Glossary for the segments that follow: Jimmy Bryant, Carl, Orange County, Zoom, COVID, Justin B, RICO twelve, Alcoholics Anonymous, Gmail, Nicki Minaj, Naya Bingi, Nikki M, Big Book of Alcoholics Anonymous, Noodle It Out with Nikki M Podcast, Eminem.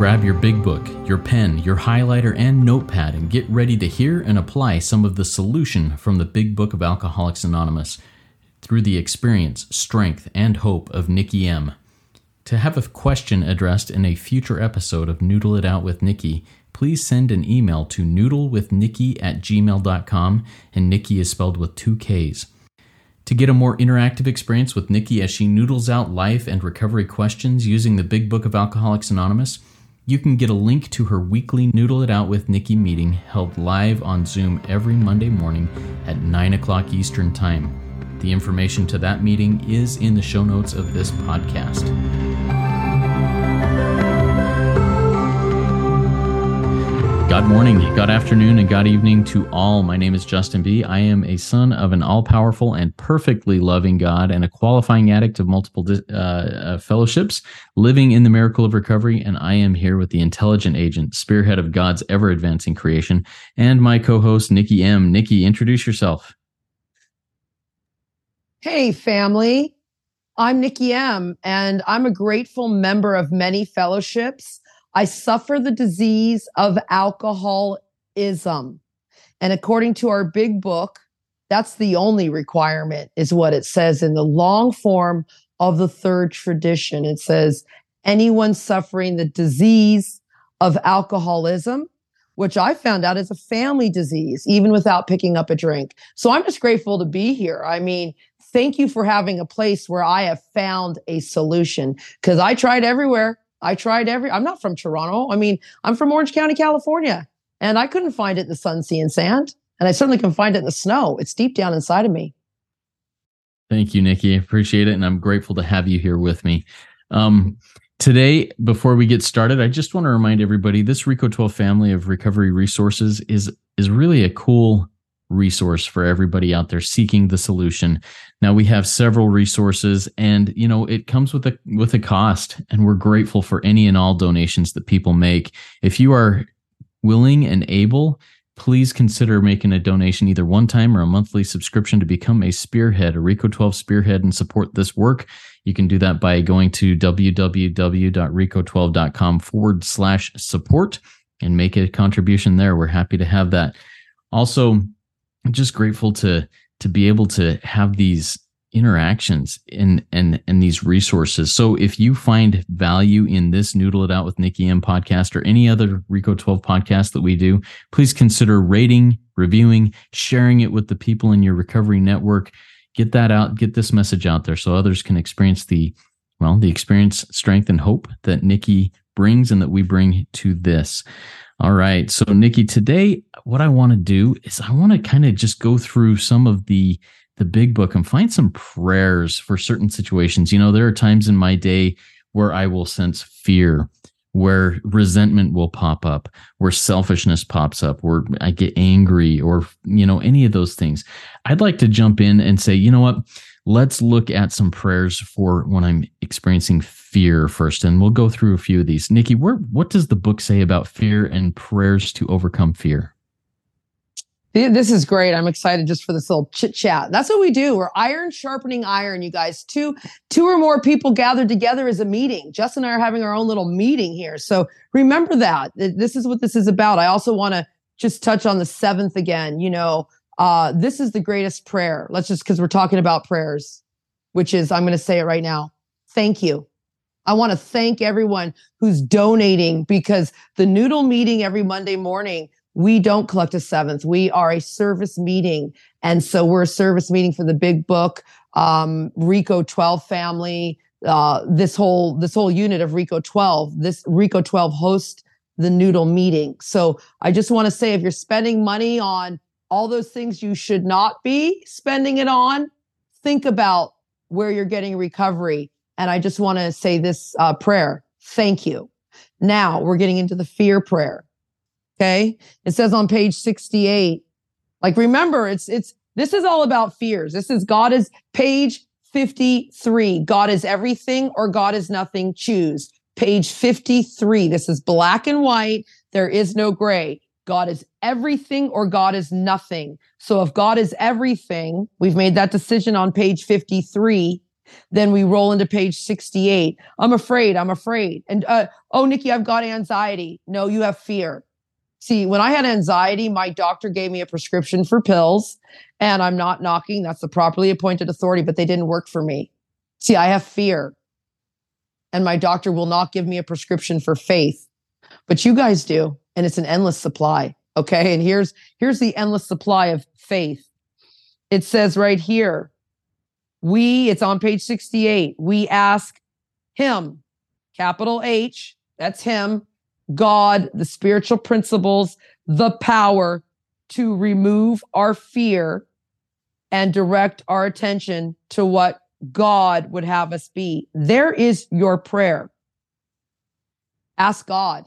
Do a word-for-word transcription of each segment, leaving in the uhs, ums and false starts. Grab your big book, your pen, your highlighter, and notepad, and get ready to hear and apply some of the solution from the Big Book of Alcoholics Anonymous through the experience, strength, and hope of Nikki M. To have a question addressed in a future episode of Noodle It Out with Nikki, please send an email to noodle with nikki at gmail dot com, and Nikki is spelled with two Ks. To get a more interactive experience with Nikki as she noodles out life and recovery questions using the Big Book of Alcoholics Anonymous, you can get a link to her weekly Noodle It Out with Nikki meeting held live on Zoom every Monday morning at nine o'clock Eastern Time. The information to that meeting is in the show notes of this podcast. God morning, God afternoon, and God evening to all. My name is Justin B. I am a son of an all-powerful and perfectly loving God and a qualifying addict of multiple uh, fellowships, living in the miracle of recovery, and I am here with the intelligent agent, spearhead of God's ever-advancing creation, and my co-host, Nikki M. Nikki, introduce yourself. Hey, family. I'm Nikki M, and I'm a grateful member of many fellowships. I suffer the disease of alcoholism. And according to our big book, that's the only requirement, is what it says in the long form of the third tradition. It says, anyone suffering the disease of alcoholism, which I found out is a family disease, even without picking up a drink. So I'm just grateful to be here. I mean, thank you for having a place where I have found a solution, because I tried everywhere. I tried every, I'm not from Toronto. I mean, I'm from Orange County, California, and I couldn't find it in the sun, sea, and sand. And I certainly can find it in the snow. It's deep down inside of me. Thank you, Nikki. Appreciate it. And I'm grateful to have you here with me. Um, Today, before we get started, I just want to remind everybody this RICO twelve family of recovery resources is is really a cool resource for everybody out there seeking the solution. Now, we have several resources, and you know it comes with a with a cost, and we're grateful for any and all donations that people make. If you are willing and able, please consider making a donation, either one time or a monthly subscription, to become a spearhead, a RICO twelve spearhead, and support this work. You can do that by going to w w w dot rico twelve dot com forward slash support and make a contribution there. We're happy to have that. Also, I'm just grateful to to be able to have these interactions and and and these resources. So if you find value in this Noodle It Out with Nikki M podcast or any other RICO twelve podcast that we do, please consider rating, reviewing, sharing it with the people in your recovery network. Get that out, get this message out there so others can experience the, well, the experience, strength, and hope that Nikki brings and that we bring to this. All right. So Nikki, today what I want to do is I want to kind of just go through some of the the big book and find some prayers for certain situations. You know, there are times in my day where I will sense fear, where resentment will pop up, where selfishness pops up, where I get angry, or, you know, any of those things. I'd like to jump in and say, you know what, let's look at some prayers for when I'm experiencing fear first, and we'll go through a few of these. Nikki, where, what does the book say about fear and prayers to overcome fear? This is great. I'm excited just for this little chit chat. That's what we do. We're iron sharpening iron, you guys. Two two or more people gathered together is a meeting. Justin and I are having our own little meeting here. So remember that. This is what this is about. I also want to just touch on the seventh again. You know, uh, this is the greatest prayer. Let's just, because we're talking about prayers, which is, I'm going to say it right now. Thank you. I want to thank everyone who's donating, because the Noodle meeting every Monday morning, we don't collect a seventh. We are a service meeting. And so we're a service meeting for the Big Book, um, RICO twelve family, uh, this whole this whole unit of RICO twelve. This RICO twelve hosts the Noodle meeting. So I just want to say, if you're spending money on all those things you should not be spending it on, think about where you're getting recovery. And I just want to say this uh, prayer. Thank you. Now we're getting into the fear prayer. Okay. It says on page sixty-eight, like, remember, it's, it's, this is all about fears. This is God is page fifty-three. God is everything or God is nothing. Choose page fifty-three. This is black and white. There is no gray. God is everything or God is nothing. So if God is everything, we've made that decision on page fifty-three. Then we roll into page sixty-eight. I'm afraid. I'm afraid. And, uh, oh, Nikki, I've got anxiety. No, you have fear. See, when I had anxiety, my doctor gave me a prescription for pills, and I'm not knocking. That's the properly appointed authority, but they didn't work for me. See, I have fear, and my doctor will not give me a prescription for faith, but you guys do. And it's an endless supply. Okay. And here's, here's the endless supply of faith. It says right here, we, it's on page sixty-eight. We ask him, capital H, that's him, God, the spiritual principles, the power to remove our fear and direct our attention to what God would have us be. There is your prayer. Ask God.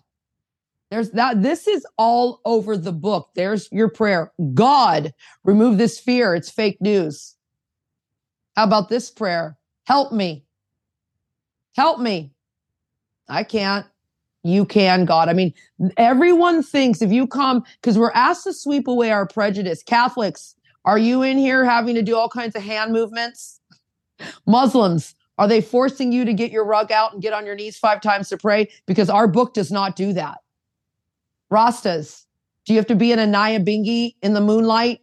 There's that. This is all over the book. There's your prayer. God, remove this fear. It's fake news. How about this prayer? Help me. Help me. I can't. You can, God. I mean, everyone thinks if you come, because we're asked to sweep away our prejudice. Catholics, are you in here having to do all kinds of hand movements? Muslims, are they forcing you to get your rug out and get on your knees five times to pray? Because our book does not do that. Rastas, do you have to be in a Naya Bingi in the moonlight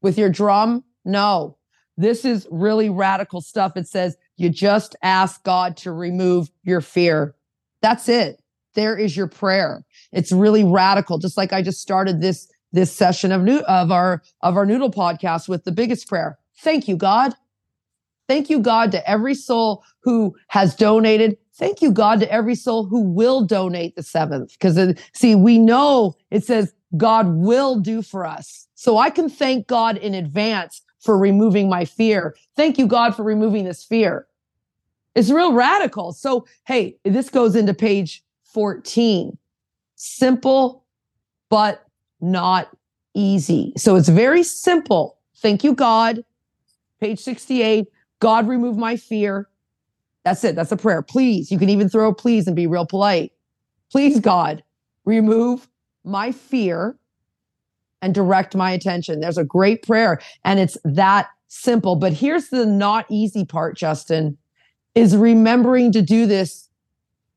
with your drum? No. This is really radical stuff. It says you just ask God to remove your fear. That's it. There is your prayer. It's really radical. Just like I just started this this session of new, of our of our Noodle podcast with the biggest prayer. Thank you, God. Thank you, God, to every soul who has donated. Thank you, God, to every soul who will donate the seventh. Because, see, we know it says God will do for us. So I can thank God in advance for removing my fear. Thank you, God, for removing this fear. It's real radical. So, hey, this goes into page fourteen. Simple, but not easy. So it's very simple. Thank you, God. Page sixty-eight. God, remove my fear. That's it. That's a prayer. Please. You can even throw a please and be real polite. Please, God, remove my fear and direct my attention. There's a great prayer, and it's that simple. But here's the not easy part, Justin, is remembering to do this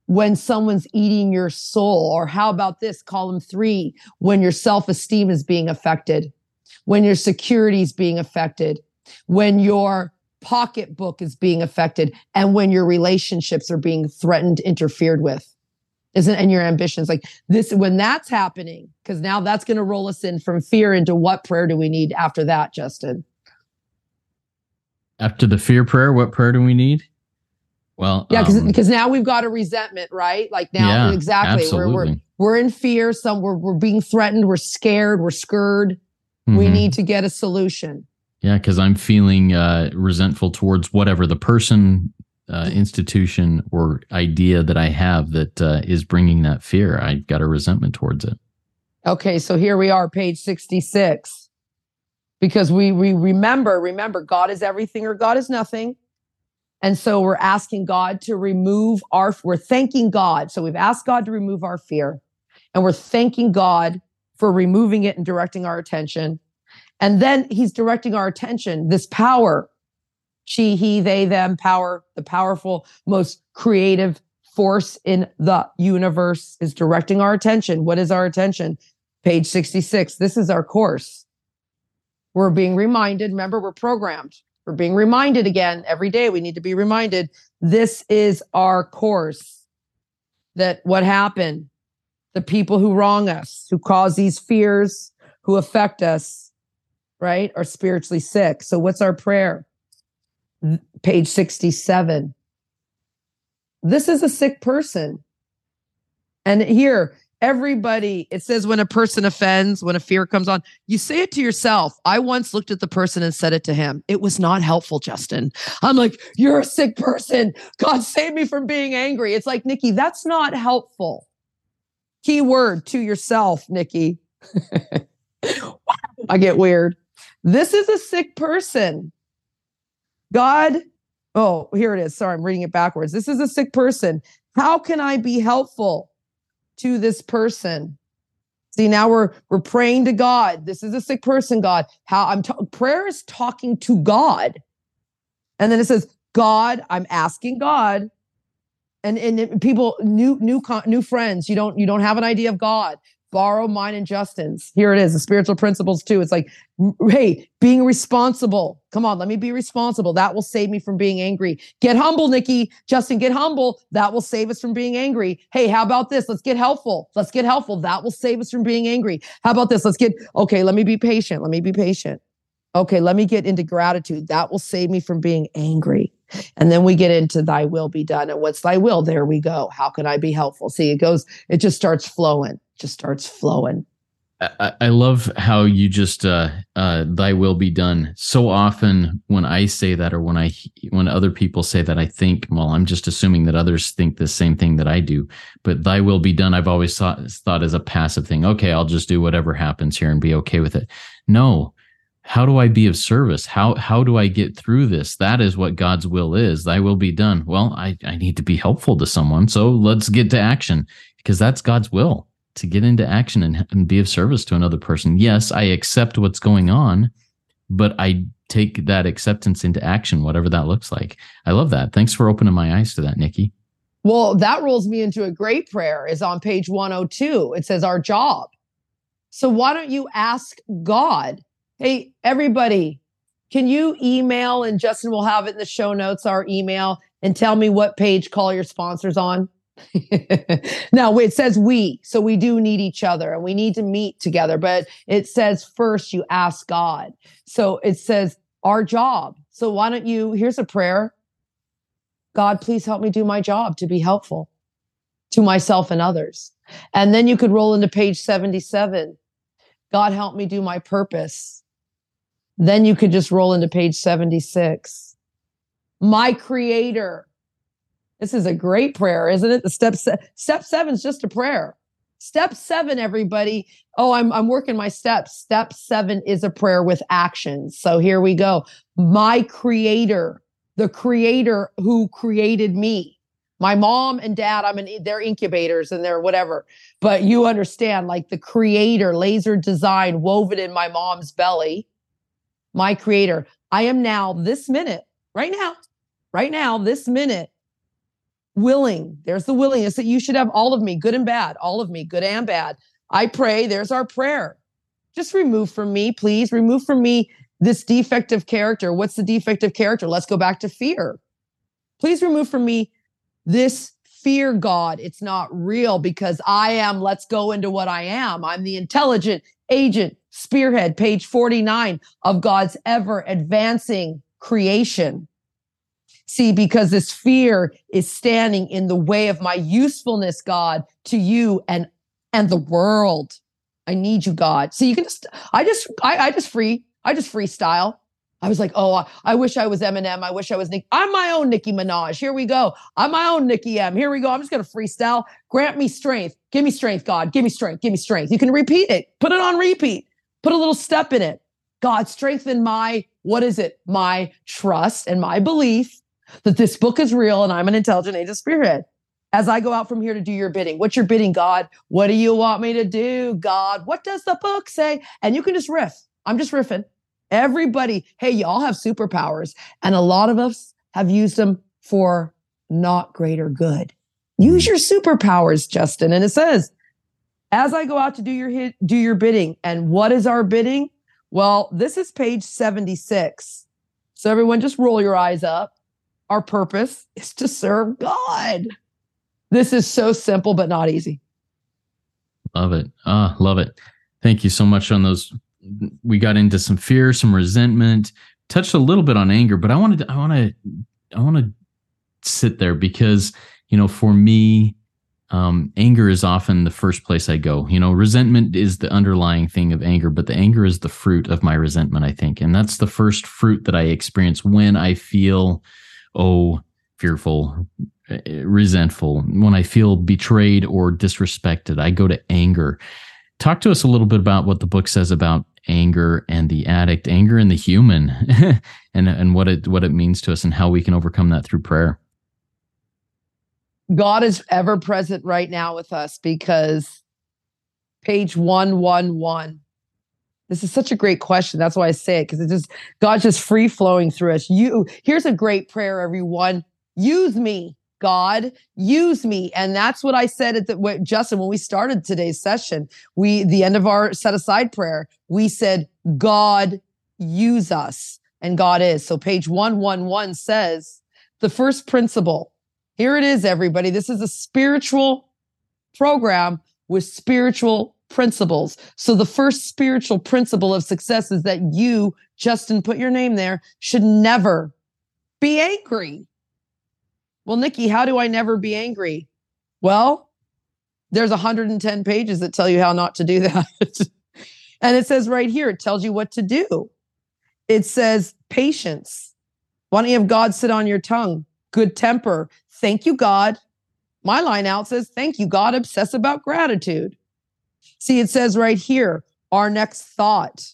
when someone's eating your soul. Or how about this, column three, when your self-esteem is being affected, when your security is being affected, when your pocketbook is being affected, and when your relationships are being threatened, interfered with, isn't and your ambitions, like this, when that's happening, because now that's going to roll us in from fear into what prayer do we need after that, Justin? After the fear prayer, what prayer do we need? Well, yeah, because because um, now we've got a resentment, right? Like now, yeah, exactly, we're, we're we're in fear. Some we're we're being threatened. We're scared. We're scared. Mm-hmm. We need to get a solution. Yeah, because I'm feeling uh, resentful towards whatever the person, uh, institution, or idea that I have that uh, is bringing that fear. I've got a resentment towards it. Okay, so here we are, page sixty-six. Because we we remember, remember, God is everything or God is nothing. And so we're asking God to remove our, we're thanking God. So we've asked God to remove our fear, and we're thanking God for removing it and directing our attention. And then he's directing our attention, this power, she, he, they, them, power, the powerful, most creative force in the universe is directing our attention. What is our attention? Page sixty-six. This is our course. We're being reminded. Remember, we're programmed. We're being reminded again. Every day we need to be reminded. This is our course. That what happened? The people who wrong us, who cause these fears, who affect us, right, are spiritually sick. So what's our prayer? Page sixty-seven. This is a sick person. And here, everybody, it says when a person offends, when a fear comes on, you say it to yourself. I once looked at the person and said it to him. It was not helpful, Justin. I'm like, you're a sick person. God, save me from being angry. It's like, Nikki, that's not helpful. Key word, to yourself, Nikki. I get weird. This is a sick person. God, oh, here it is. Sorry, I'm reading it backwards. This is a sick person. How can I be helpful to this person? See, now we're we're praying to God. This is a sick person, God. How I'm ta- prayer is talking to God. And then it says, God, I'm asking God. And and people, new new new friends, you don't you don't have an idea of God. Borrow mine and Justin's. Here it is, the spiritual principles too. It's like, hey, being responsible. Come on, let me be responsible. That will save me from being angry. Get humble, Nikki. Justin, get humble. That will save us from being angry. Hey, how about this? Let's get helpful. Let's get helpful. That will save us from being angry. How about this? Let's get, okay, let me be patient. Let me be patient. Okay, let me get into gratitude. That will save me from being angry. And then we get into thy will be done. And what's thy will? There we go. How can I be helpful? See, it goes, it just starts flowing. Just starts flowing. I, I love how you just uh, uh, thy will be done. So often when I say that, or when I when other people say that, I think, well, I'm just assuming that others think the same thing that I do. But thy will be done, I've always thought thought as a passive thing. Okay, I'll just do whatever happens here and be okay with it. No. How do I be of service? How how do I get through this? That is what God's will is. Thy will be done. Well, I, I need to be helpful to someone. So let's get to action, because that's God's will, to get into action and, and be of service to another person. Yes, I accept what's going on, but I take that acceptance into action, whatever that looks like. I love that. Thanks for opening my eyes to that, Nikki. Well, that rolls me into a great prayer. It's on page one oh two. It says, our job. So why don't you ask God? Hey, everybody, can you email, and Justin will have it in the show notes, our email, and tell me what page Call Your Sponsors on? Now, it says we, so we do need each other, and we need to meet together, but it says first you ask God. So it says our job. So why don't you, here's a prayer. God, please help me do my job to be helpful to myself and others. And then you could roll into page seventy-seven. God, help me do my purpose. Then you could just roll into page seventy-six. My Creator. This is a great prayer, isn't it? The step se- step seven is just a prayer. Step seven, everybody. Oh, I'm I'm working my steps. Step seven is a prayer with actions. So here we go. My Creator, the Creator who created me. My mom and dad, I'm in, they're incubators and they're whatever. But you understand, like the Creator, laser design woven in my mom's belly. My Creator, I am now this minute, right now, right now, this minute, willing. There's the willingness that you should have all of me, good and bad, all of me, good and bad. I pray, there's our prayer. Just remove from me, please, remove from me this defect of character. What's the defect of character? Let's go back to fear. Please remove from me this fear, God. It's not real, because I am, let's go into what I am. I'm the intelligent agent, spearhead, page forty-nine of God's ever advancing creation. See, because this fear is standing in the way of my usefulness, God, to you and, and the world. I need you, God. See, you can just, I just, I, I just free, I just freestyle. I was like, oh, I wish I was Eminem. I wish I was Nick. I'm my own Nicki Minaj. Here we go. I'm my own Nikki M. Here we go. I'm just going to freestyle. Grant me strength. Give me strength, God. Give me strength. Give me strength. You can repeat it. Put it on repeat. Put a little step in it. God, strengthen my, what is it? My trust and my belief that this book is real and I'm an intelligent agent spirit. As I go out from here to do your bidding. What's your bidding, God? What do you want me to do, God? What does the book say? And you can just riff. I'm just riffing. Everybody, hey, y'all have superpowers, and a lot of us have used them for not greater good. Use your superpowers, Justin. And it says, as I go out to do your do your bidding. And what is our bidding? Well, this is page seventy-six. So everyone, just roll your eyes up. Our purpose is to serve God. This is so simple, but not easy. Love it. Ah, love it. Thank you so much on those. We got into some fear, some resentment, touched a little bit on anger, but I wanted to, I want to, I want to sit there because, you know, for me, um, anger is often the first place I go. You know, resentment is the underlying thing of anger, but the anger is the fruit of my resentment, I think. And that's the first fruit that I experience when I feel, oh, fearful, resentful, when I feel betrayed or disrespected, I go to anger. Talk to us a little bit about what the book says about anger and the addict, anger and the human, and and what it what it means to us and how we can overcome that through prayer. God is ever present right now with us, because page one eleven, This is such a great question. That's why I say it, because it's just, God's just free flowing through us. You, here's a great prayer, everyone. Use me, God, use me. And that's what I said at the, what, Justin, when we started today's session, we, the end of our set aside prayer, we said, God, use us. And God is. So page one eleven says, the first principle, here it is, everybody. This is a spiritual program with spiritual principles. So the first spiritual principle of success is that you, Justin, put your name there, should never be angry. Well, Nikki, how do I never be angry? Well, there's one hundred ten pages that tell you how not to do that. And it says right here, it tells you what to do. It says patience. Why don't you have God sit on your tongue? Good temper. Thank you, God. My line out says, thank you, God. Obsess about gratitude. See, it says right here, our next thought,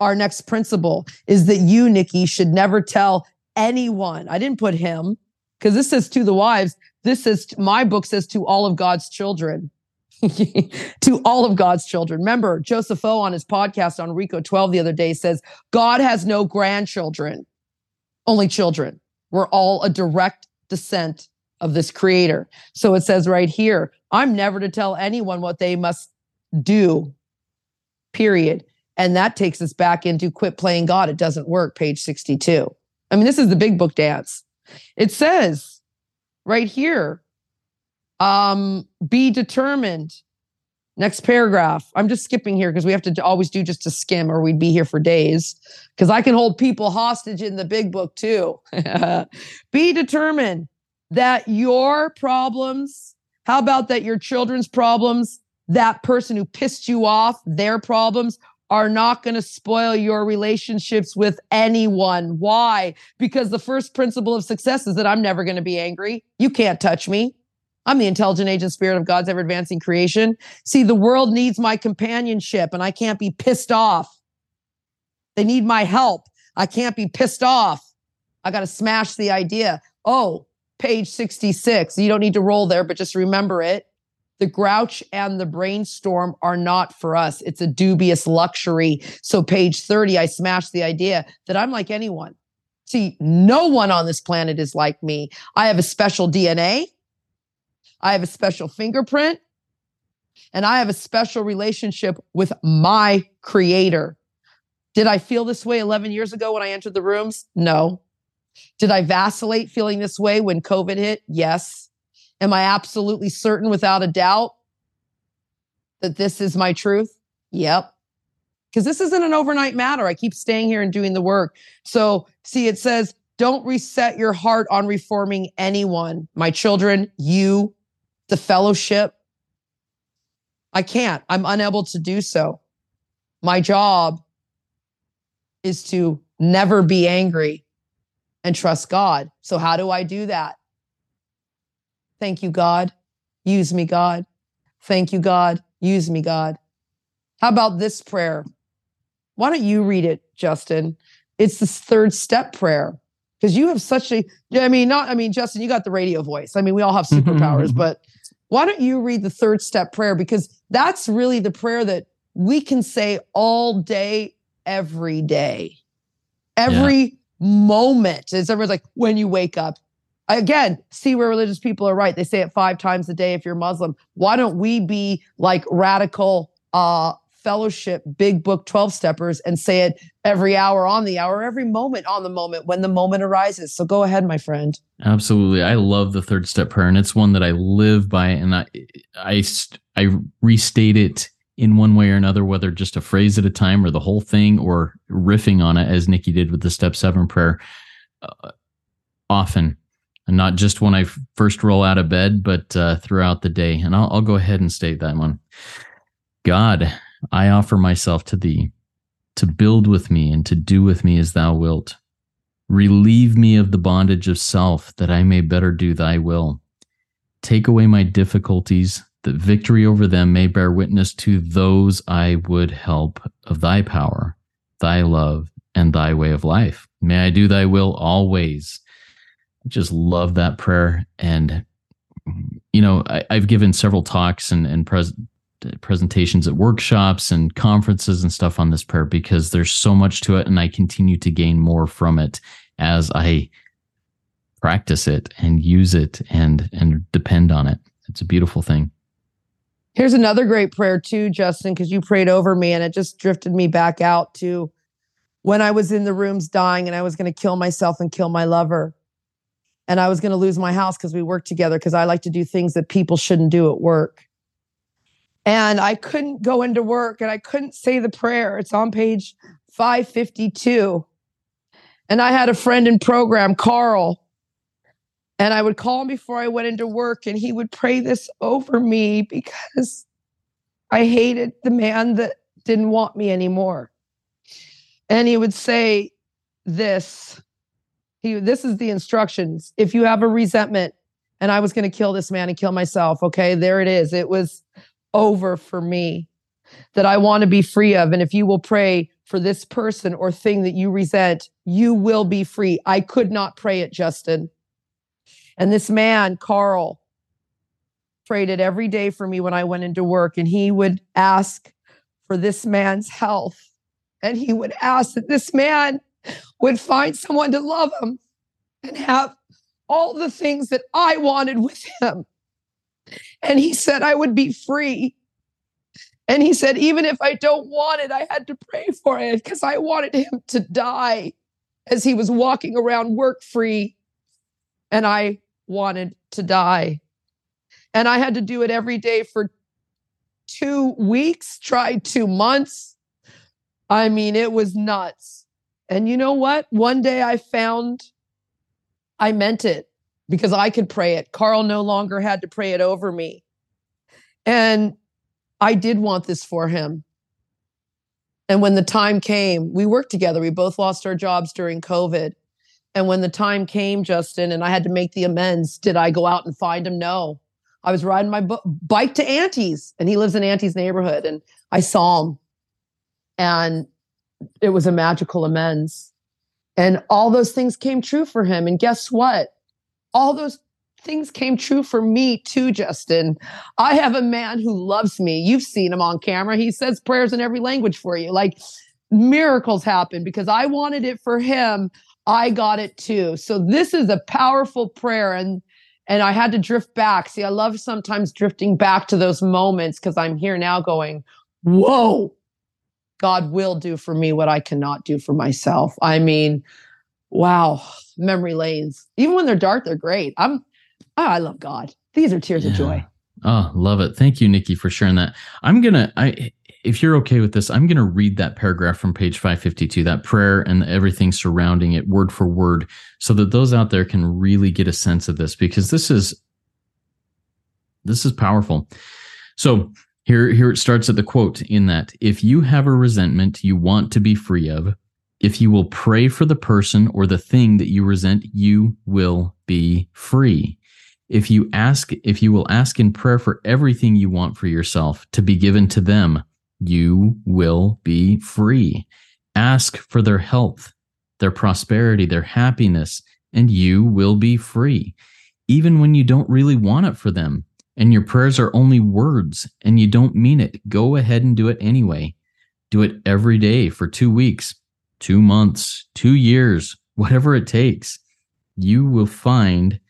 our next principle is that you, Nikki, should never tell anyone. I didn't put him, because this says to the wives. This is, my book says, to all of God's children. To all of God's children. Remember, Joseph O on his podcast on Rico twelve the other day says, God has no grandchildren, only children. We're all a direct descent of this creator. So it says right here, I'm never to tell anyone what they must do, period. And that takes us back into quit playing God. It doesn't work, page sixty-two. I mean, this is the big book dance. It says right here, Um, be determined. Next paragraph. I'm just skipping here because we have to always do just a skim or we'd be here for days, because I can hold people hostage in the big book too. Be determined that your problems, how about that your children's problems, that person who pissed you off, their problems are not going to spoil your relationships with anyone. Why? Because the first principle of success is that I'm never going to be angry. You can't touch me. I'm the intelligent agent spirit of God's ever-advancing creation. See, the world needs my companionship, and I can't be pissed off. They need my help. I can't be pissed off. I got to smash the idea. Oh, page sixty-six. You don't need to roll there, but just remember it. The grouch and the brainstorm are not for us. It's a dubious luxury. So page thirty, I smashed the idea that I'm like anyone. See, no one on this planet is like me. I have a special D N A. I have a special fingerprint, and I have a special relationship with my creator. Did I feel this way eleven years ago when I entered the rooms? No. Did I vacillate feeling this way when COVID hit? Yes. Am I absolutely certain without a doubt that this is my truth? Yep. Because this isn't an overnight matter. I keep staying here and doing the work. So see, it says, don't reset your heart on reforming anyone. My children, you, the fellowship. I can't. I'm unable to do so. My job is to never be angry and trust God. So how do I do that? Thank you, God. Use me, God. Thank you, God. Use me, God. How about this prayer? Why don't you read it, Justin? It's this third step prayer. Because you have such a, I mean, not, I mean, Justin, you got the radio voice. I mean, we all have superpowers, but why don't you read the third step prayer? Because that's really the prayer that we can say all day, every day, every yeah. moment. It's everyone's like, when you wake up. Again, see where religious people are right. They say it five times a day if you're Muslim. Why don't we be like radical uh fellowship, big book, twelve steppers, and say it every hour on the hour, every moment on the moment when the moment arises. So go ahead, my friend. Absolutely. I love the third step prayer, and it's one that I live by. And I, I, I restate it in one way or another, whether just a phrase at a time or the whole thing or riffing on it, as Nikki did with the step seven prayer, uh, often. And not just when I first roll out of bed, but uh, throughout the day. And I'll, I'll go ahead and state that one. God, I offer myself to thee, to build with me and to do with me as thou wilt. Relieve me of the bondage of self, that I may better do thy will. Take away my difficulties, that victory over them may bear witness to those I would help of thy power, thy love, and thy way of life. May I do thy will always. I just love that prayer. And, you know, I, I've given several talks and, and presentations presentations at workshops and conferences and stuff on this prayer, because there's so much to it, and I continue to gain more from it as I practice it and use it and and depend on it. It's a beautiful thing. Here's another great prayer too, Justin, because you prayed over me and it just drifted me back out to when I was in the rooms dying and I was going to kill myself and kill my lover. And I was going to lose my house because we worked together, because I like to do things that people shouldn't do at work. And I couldn't go into work and I couldn't say the prayer. It's on page five fifty-two. And I had a friend in program, Carl, and I would call him before I went into work and he would pray this over me because I hated the man that didn't want me anymore. And he would say this. He, this is the instructions. If you have a resentment, and I was going to kill this man and kill myself, okay, there it is. It was over for me that I want to be free of. And if you will pray for this person or thing that you resent, you will be free. I could not pray it, Justin. And this man, Carl, prayed it every day for me when I went into work. And he would ask for this man's health. And he would ask that this man would find someone to love him and have all the things that I wanted with him. And he said I would be free. And he said, even if I don't want it, I had to pray for it because I wanted him to die as he was walking around work free. And I wanted to die. And I had to do it every day for two weeks, tried two months. I mean, it was nuts. And you know what? One day I found I meant it because I could pray it. Carl no longer had to pray it over me. And I did want this for him. And when the time came, we worked together. We both lost our jobs during COVID. And when the time came, Justin, and I had to make the amends, did I go out and find him? No. I was riding my b- bike to Auntie's, and he lives in Auntie's neighborhood. And I saw him. And it was a magical amends. And all those things came true for him. And guess what? All those things came true for me too, Justin. I have a man who loves me. You've seen him on camera. He says prayers in every language for you. Like, miracles happen because I wanted it for him. I got it too. So this is a powerful prayer. And and I had to drift back. See, I love sometimes drifting back to those moments because I'm here now going, whoa. God will do for me what I cannot do for myself. I mean, wow, memory lanes. Even when they're dark, they're great. I'm, oh, I love God. These are tears yeah. of joy. Oh, love it. Thank you, Nikki, for sharing that. I'm going to, I, if you're okay with this, I'm going to read that paragraph from page five fifty-two, that prayer and everything surrounding it, word for word, so that those out there can really get a sense of this, because this is, this is powerful. So, Here, here it starts at the quote in that, if you have a resentment you want to be free of, if you will pray for the person or the thing that you resent, you will be free. If you ask, if you will ask in prayer for everything you want for yourself to be given to them, you will be free. Ask for their health, their prosperity, their happiness, and you will be free. Even when you don't really want it for them, and your prayers are only words and you don't mean it, go ahead and do it anyway. Do it every day for two weeks, two months, two years, whatever it takes. You will find,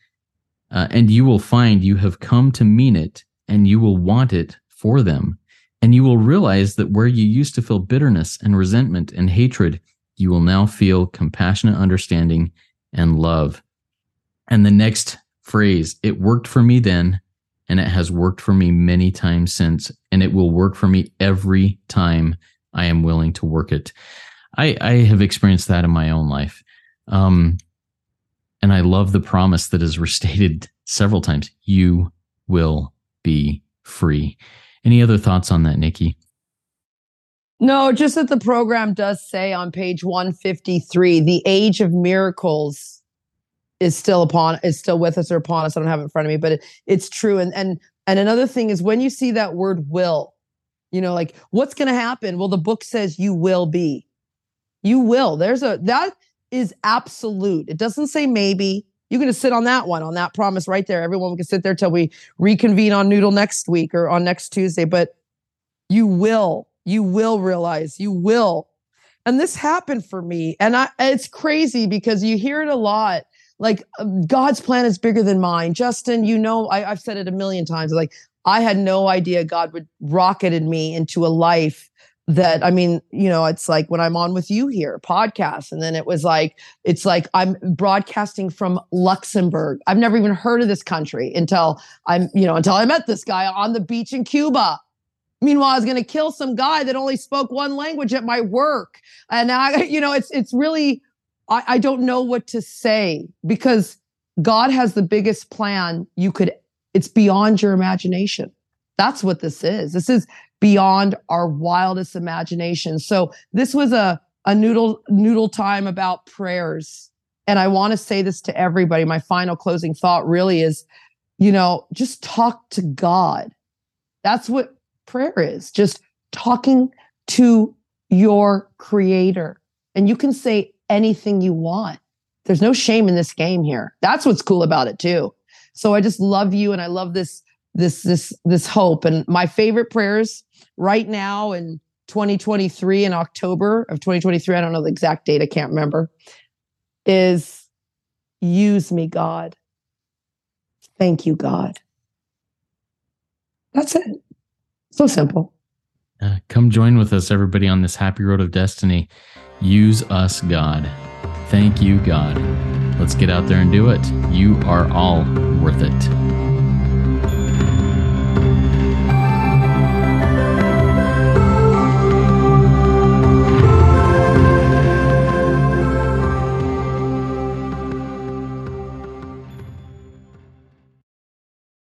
uh, and you will find you have come to mean it, and you will want it for them. And you will realize that where you used to feel bitterness and resentment and hatred, you will now feel compassionate understanding and love. And the next phrase, it worked for me then. And it has worked for me many times since, and it will work for me every time I am willing to work it. I, I have experienced that in my own life. Um, and I love the promise that is restated several times. You will be free. Any other thoughts on that, Nikki? No, just that the program does say on page one fifty-three, the age of miracles is still upon, is still with us or upon us. I don't have it in front of me, but it, it's true. And, and, and another thing is when you see that word will, you know, like what's going to happen? Well, the book says you will be, you will, there's a, that is absolute. It doesn't say maybe. You're going to sit on that one, on that promise right there. Everyone can sit there till we reconvene on Noodle next week or on next Tuesday, but You will, you will realize, you will. And this happened for me. And I, it's crazy because you hear it a lot. Like, God's plan is bigger than mine. Justin, you know, I, I've said it a million times. Like, I had no idea God would rocketed me into a life that, I mean, you know, it's like when I'm on with you here, podcast. And then it was like, it's like I'm broadcasting from Luxembourg. I've never even heard of this country until I'm, you know, until I met this guy on the beach in Cuba. Meanwhile, I was going to kill some guy that only spoke one language at my work. And I, you know, it's, it's really, I, I don't know what to say, because God has the biggest plan you could, it's beyond your imagination. That's what this is. This is beyond our wildest imagination. So this was a, a noodle, noodle time about prayers. And I want to say this to everybody. My final closing thought really is, you know, just talk to God. That's what prayer is, just talking to your creator. And you can say anything you want. There's no shame in this game here. That's what's cool about it too. So I just love you, and I love this this this this hope. And my favorite prayers right now in twenty twenty-three, in October of twenty twenty-three, I don't know the exact date, I can't remember, is use me, God. Thank you, God. That's it. So simple. Uh, come join with us, everybody, on this happy road of destiny. Use us, God. Thank you, God. Let's get out there and do it. You are all worth it.